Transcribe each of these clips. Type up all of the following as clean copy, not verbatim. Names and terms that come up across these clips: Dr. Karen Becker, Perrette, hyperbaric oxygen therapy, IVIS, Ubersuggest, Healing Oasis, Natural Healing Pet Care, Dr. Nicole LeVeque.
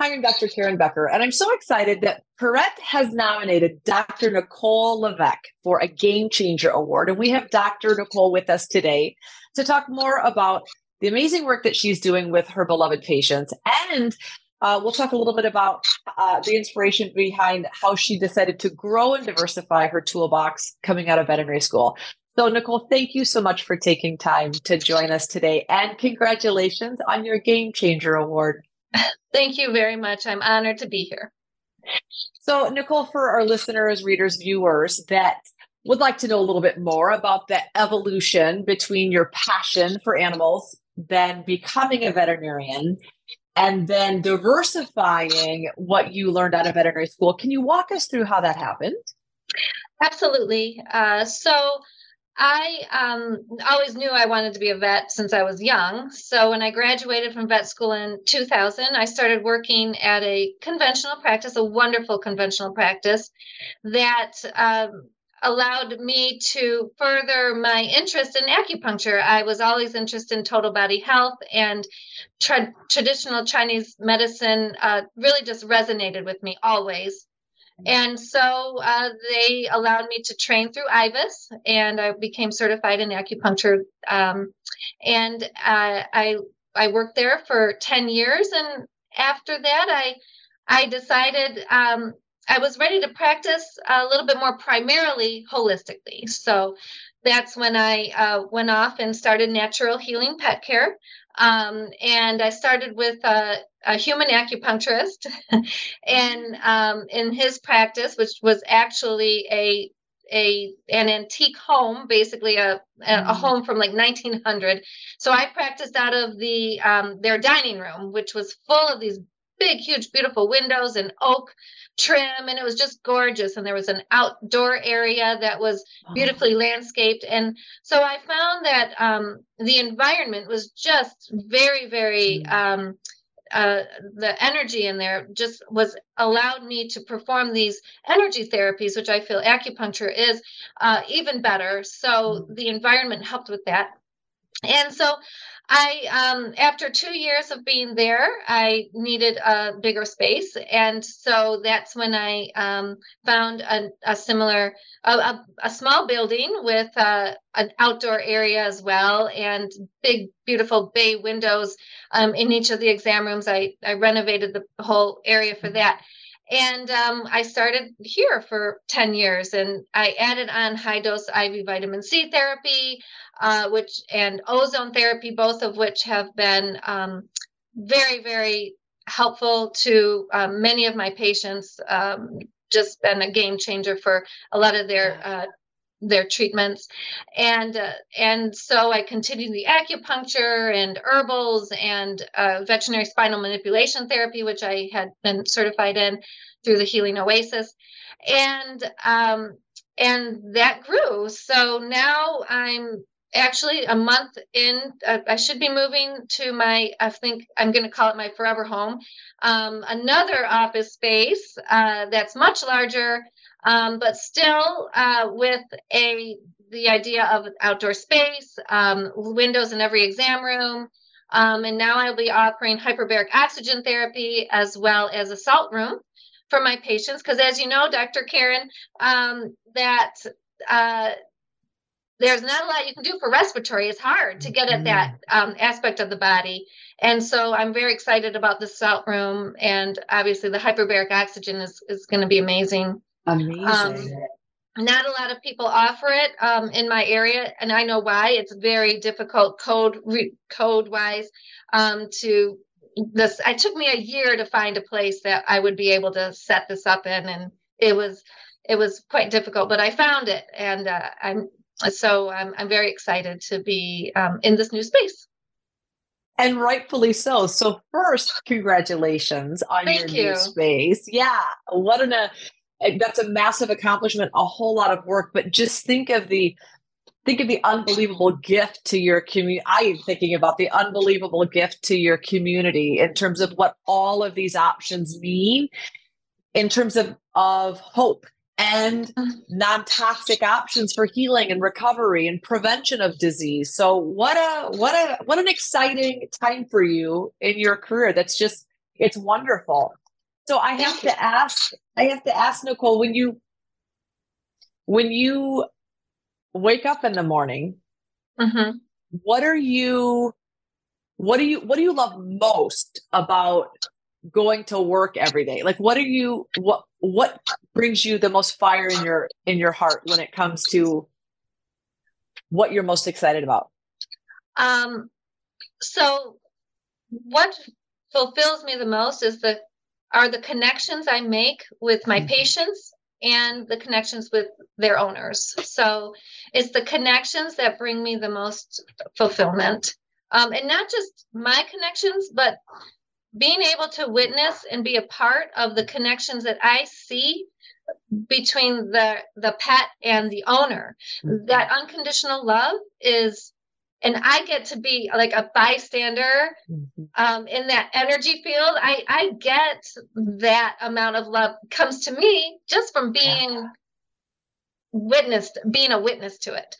Hi, I'm Dr. Karen Becker, and I'm so excited that Perrette has nominated Dr. Nicole LeVeque for a Game Changer Award. And we have Dr. Nicole with us today to talk more about the amazing work that she's doing with her beloved patients. And we'll talk a little bit about the inspiration behind how she decided to grow and diversify her toolbox coming out of veterinary school. So Nicole, thank you so much for taking time to join us today, and congratulations on your Game Changer Award. Thank you very much. I'm honored to be here. So Nicole, for our listeners, readers, viewers that would like to know a little bit more about the evolution between your passion for animals, then becoming a veterinarian, and then diversifying what you learned out of veterinary school, can you walk us through how that happened? Absolutely. So I always knew I wanted to be a vet since I was young. So when I graduated from vet school in 2000, I started working at a conventional practice, a wonderful conventional practice that allowed me to further my interest in acupuncture. I was always interested in total body health, and traditional Chinese medicine really just resonated with me always. And so they allowed me to train through IVIS, and I became certified in acupuncture. And I worked there for 10 years. And after that, I decided I was ready to practice a little bit more primarily holistically. So that's when I went off and started Natural Healing Pet Care. And I started with a human acupuncturist and in his practice, which was actually an antique home, basically a home from like 1900. So I practiced out of their dining room, which was full of these big, huge, beautiful windows and oak trim, and it was just gorgeous. And there was an outdoor area that was beautifully landscaped. And so I found that the environment was just very, very, the energy in there just allowed me to perform these energy therapies, which I feel acupuncture is even better. So the environment helped with that. And so I, after 2 years of being there, I needed a bigger space. And so that's when I found a small building with an outdoor area as well, and big, beautiful bay windows in each of the exam rooms. I renovated the whole area for that. And I started here for 10 years, and I added on high-dose IV vitamin C therapy, which and ozone therapy, both of which have been very, very helpful to many of my patients. Just been a game changer for a lot of their treatments, and so I continued the acupuncture and herbals and veterinary spinal manipulation therapy, which I had been certified in through the Healing Oasis, and that grew. So now I'm actually a month in. I should be moving to my, I think I'm going to call it my forever home, another office space that's much larger. But still with the idea of outdoor space, windows in every exam room. And now I'll be offering hyperbaric oxygen therapy as well as a salt room for my patients. Because as you know, Dr. Karen, there's not a lot you can do for respiratory. It's hard to get at that aspect of the body. And so I'm very excited about the salt room. And obviously the hyperbaric oxygen is going to be amazing. Amazing. Not a lot of people offer it in my area, and I know why. It's very difficult code-wise to this. It took me a year to find a place that I would be able to set this up in, and it was quite difficult, but I found it, and I'm very excited to be in this new space. And rightfully so. So first, congratulations on your new space. Yeah, what that's a massive accomplishment, a whole lot of work, but just think of the unbelievable gift to your community. I am thinking about the unbelievable gift to your community in terms of what all of these options mean, in terms of hope and non-toxic options for healing and recovery and prevention of disease. So what an exciting time for you in your career. That's just It's wonderful. So I have to ask, Nicole, when you wake up in the morning, mm-hmm. What do you love most about going to work every day? Like, what brings you the most fire in your heart when it comes to what you're most excited about? So what fulfills me the most is the connections I make with my patients and the connections with their owners. So it's the connections that bring me the most fulfillment. And not just my connections, but being able to witness and be a part of the connections that I see between the pet and the owner. Mm-hmm. That unconditional love is, and I get to be like a bystander in that energy field. I get that amount of love comes to me just from being being a witness to it.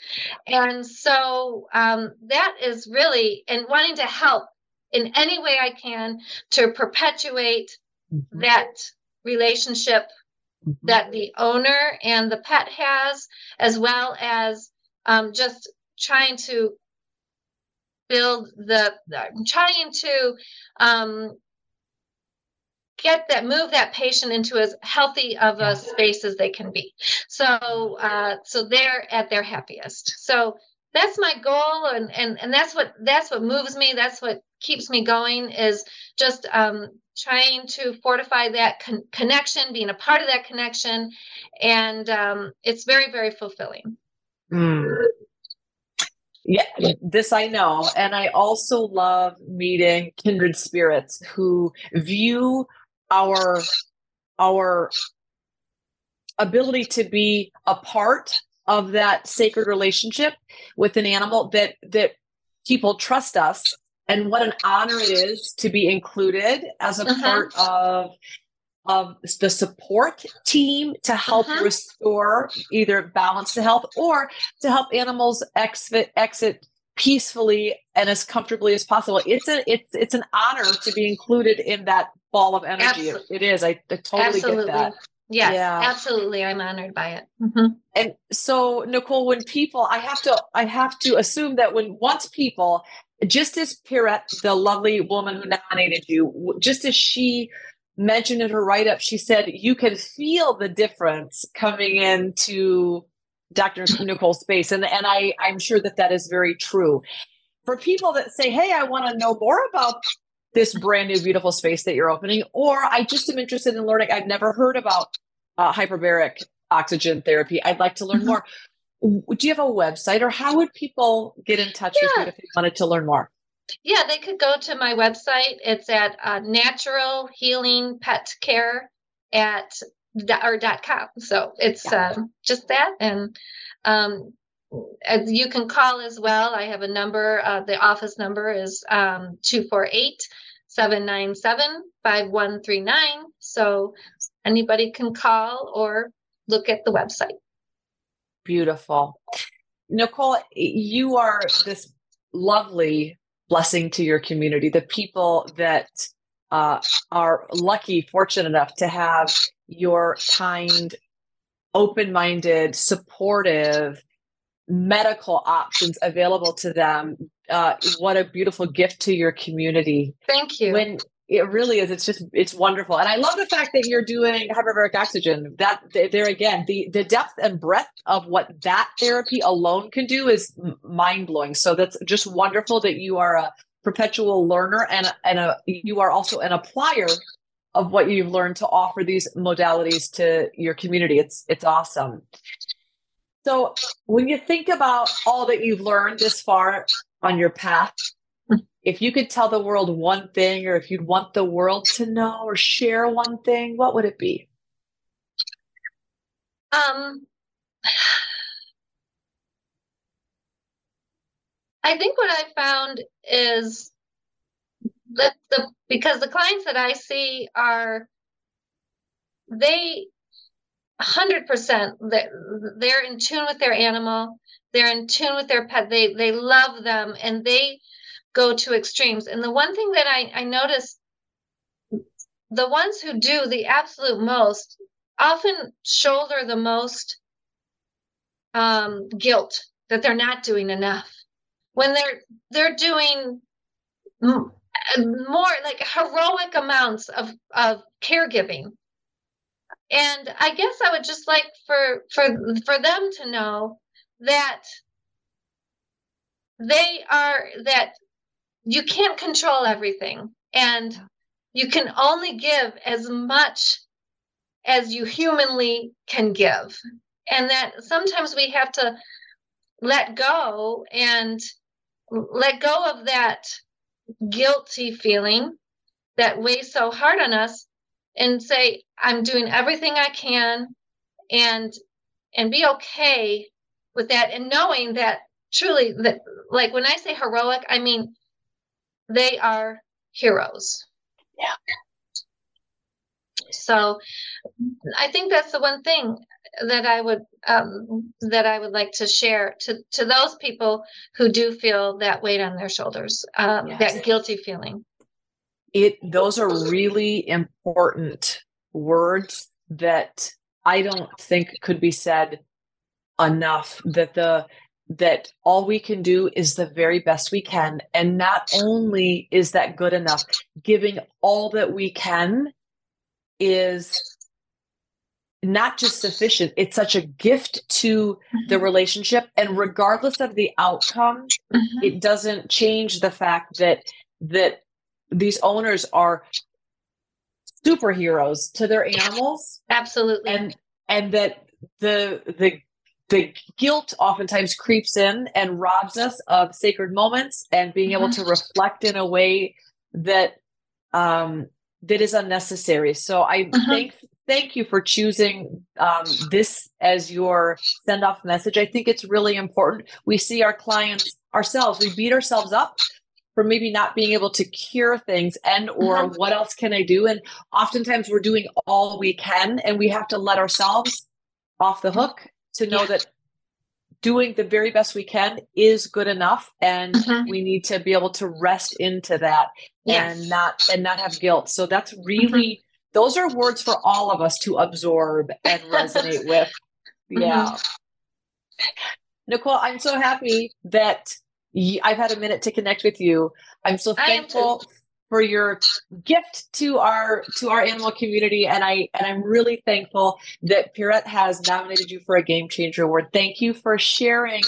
And so that is really, and wanting to help in any way I can to perpetuate mm-hmm. that relationship mm-hmm. that the owner and the pet has, as well as just trying to build get that, move that patient into as healthy of a space as they can be. So they're at their happiest. So that's my goal. And that's what moves me. That's what keeps me going, is just trying to fortify that connection, being a part of that connection. And it's very, very fulfilling. Mm. Yeah, this I know. And I also love meeting kindred spirits who view our ability to be a part of that sacred relationship with an animal, that people trust us, and what an honor it is to be included as a uh-huh. part of the support team to help uh-huh. restore either balance to health, or to help animals exit peacefully and as comfortably as possible. It's an honor to be included in that ball of energy. It is. I totally absolutely. Get that. Yes, yeah, absolutely. I'm honored by it. Mm-hmm. And so, Nicole, when people, I have to assume that once people, just as Perrette, the lovely woman who nominated you, just as she mentioned in her write-up, she said you can feel the difference coming into Dr. Nicole's space. And I'm sure that is very true. For people that say, hey, I want to know more about this brand new beautiful space that you're opening, or I just am interested in learning, I've never heard about hyperbaric oxygen therapy, I'd like to learn more. Do you have a website, or how would people get in touch with you if they wanted to learn more? Yeah, they could go to my website. It's at Natural Healing Pet Care .com. So it's just that, and you can call as well. I have a number. The office number is 248-797-5139. So anybody can call or look at the website. Beautiful. Nicole, you are this lovely blessing to your community, the people that are lucky, fortunate enough to have your kind, open-minded, supportive medical options available to them. What a beautiful gift to your community. Thank you. When it really is, it's wonderful. And I love the fact that you're doing hyperbaric oxygen. That there again, the depth and breadth of what that therapy alone can do is mind blowing. So that's just wonderful that you are a perpetual learner, and you are also an applier of what you've learned to offer these modalities to your community. It's awesome. So when you think about all that you've learned this far on your path, if you could tell the world one thing, or if you'd want the world to know or share one thing, what would it be? I think what I found is that because the clients that I see are, they 100%, they're in tune with their animal. They're in tune with their pet. They love them, and they go to extremes. And the one thing that I noticed the ones who do the absolute most often shoulder the most guilt that they're not doing enough, when they're doing more like heroic amounts of caregiving. And I guess I would just like for them to know that that you can't control everything, and you can only give as much as you humanly can give. And that sometimes we have to let go and let go of that guilty feeling that weighs so hard on us, and say, I'm doing everything I can, and be okay with that. And knowing that truly, that, like, when I say heroic, I mean, they are heroes. Yeah. So I think that's the one thing that I would like to share to those people who do feel that weight on their shoulders, yes, that guilty feeling. Those are really important words that I don't think could be said enough, that all we can do is the very best we can. And not only is that good enough, giving all that we can is not just sufficient. It's such a gift to the relationship. And regardless of the outcome, it doesn't change the fact that these owners are superheroes to their animals. Absolutely. And that the guilt oftentimes creeps in and robs us of sacred moments and being able to reflect in a way that is unnecessary. So I thank you for choosing this as your send-off message. I think it's really important. We see our clients ourselves. We beat ourselves up for maybe not being able to cure things or what else can I do? And oftentimes we're doing all we can, and we have to let ourselves off the hook to know that doing the very best we can is good enough. And we need to be able to rest into that and not have guilt. So that's really, those are words for all of us to absorb and resonate with. Yeah. Nicole, I'm so happy that I've had a minute to connect with you. I'm so thankful for your gift to our animal community. And I'm really thankful that Perrette has nominated you for a Game Changer Award. Thank you for sharing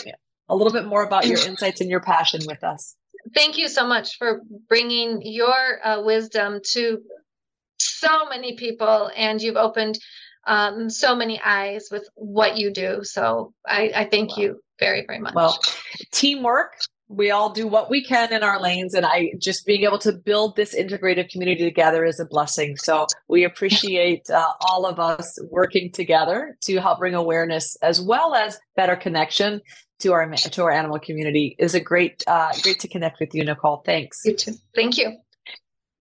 a little bit more about your insights and your passion with us. Thank you so much for bringing your wisdom to so many people, and you've opened so many eyes with what you do. So I thank you very, very much. Well, teamwork. We all do what we can in our lanes, and I just being able to build this integrative community together is a blessing. So we appreciate all of us working together to help bring awareness as well as better connection to our animal community. It's great to connect with you, Nicole. Thanks. You too. Thank you.